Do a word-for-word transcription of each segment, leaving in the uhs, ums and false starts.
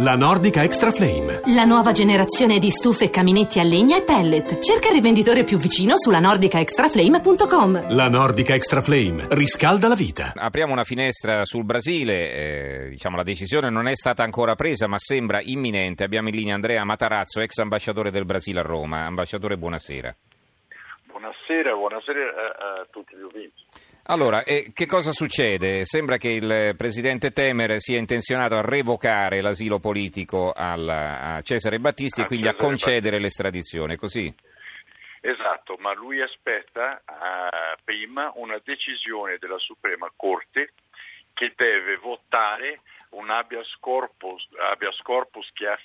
La Nordica Extra Flame. La nuova generazione di stufe e caminetti a legna e pellet. Cerca il rivenditore più vicino su la nordica extra flame punto com. La Nordica Extra Flame riscalda la vita. Apriamo una finestra sul Brasile. Eh, diciamo la decisione non è stata ancora presa, ma sembra imminente. Abbiamo in linea Andrea Matarazzo, ex ambasciatore del Brasile a Roma. Ambasciatore, buonasera. Buonasera, buonasera a, a tutti gli utenti. Allora, eh, che cosa succede? Sembra che il Presidente Temer sia intenzionato a revocare l'asilo politico al, a Cesare Battisti a e quindi Cesare a concedere Battisti. l'estradizione, così? Esatto, ma lui aspetta uh, prima una decisione della Suprema Corte che deve votare un habeas corpus, habeas corpus che è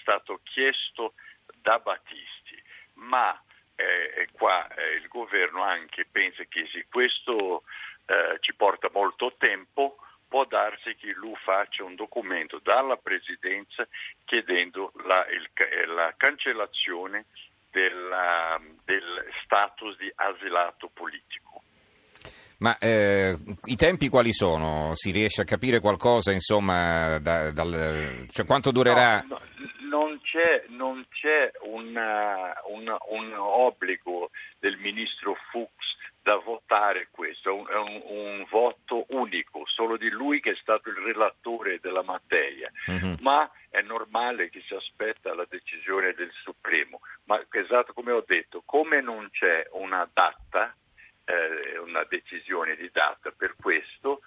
stato chiesto da Battisti, ma... Eh, qua eh, il governo anche pensa che se questo eh, ci porta molto tempo, può darsi che lui faccia un documento dalla Presidenza chiedendo la, il, la cancellazione della, del status di asilato politico. Ma eh, i tempi quali sono? Si riesce a capire qualcosa, insomma, da, dal, cioè quanto durerà? No, no. Non c'è, non c'è una, una, un obbligo del ministro Fuchs da votare questo, è un, un, un voto unico, solo di lui che è stato il relatore della materia, mm-hmm. ma è normale che si aspetta la decisione del Supremo, ma esatto come ho detto, come non c'è una data, eh, una decisione di data per questo,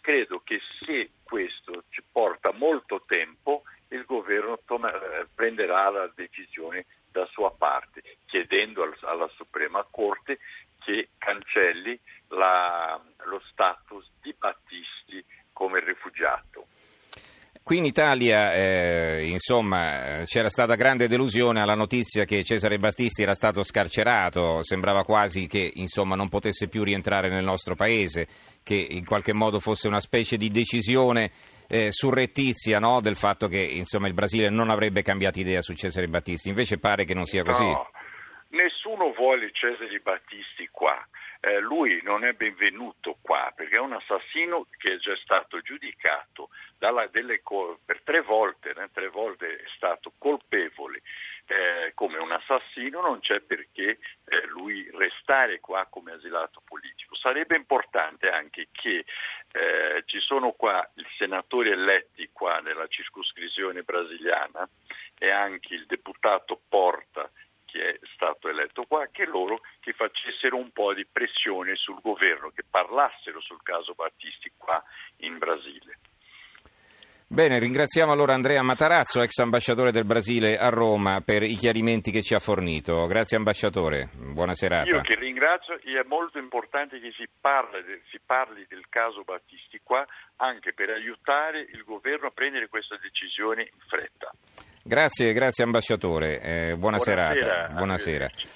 credo che se questo ci porta molto tempo, il governo toma, prenderà la decisione da sua parte, chiedendo al, alla Suprema Corte che cancelli la, lo status di Battisti come rifugiato. Qui in Italia, eh, insomma, c'era stata grande delusione alla notizia che Cesare Battisti era stato scarcerato, sembrava quasi che, insomma, non potesse più rientrare nel nostro paese, che in qualche modo fosse una specie di decisione eh, surrettizia, no? Del fatto che, insomma, il Brasile non avrebbe cambiato idea su Cesare Battisti, invece pare che non sia così. No, nessuno vuole Cesare Battisti qua. Eh, lui non è benvenuto qua perché è un assassino che è già stato giudicato dalla, delle, per tre volte, né? tre volte è stato colpevole eh, come un assassino, non c'è perché eh, lui restare qua come asilato politico. Sarebbe importante anche che eh, ci sono qua i senatori eletti qua nella circoscrizione brasiliana e anche il deputato Porta che è stato eletto qua, che loro che facessero un po' di pressione sul governo, che parlassero sul caso Battisti qua in Brasile. Bene, ringraziamo allora Andrea Matarazzo, ex ambasciatore del Brasile a Roma, per i chiarimenti che ci ha fornito. Grazie ambasciatore, buona serata. Io che ringrazio, è molto importante che si parli, si parli del caso Battisti qua, anche per aiutare il governo a prendere questa decisione in fretta. Grazie, grazie ambasciatore, eh, buona, buona serata, sera, buonasera.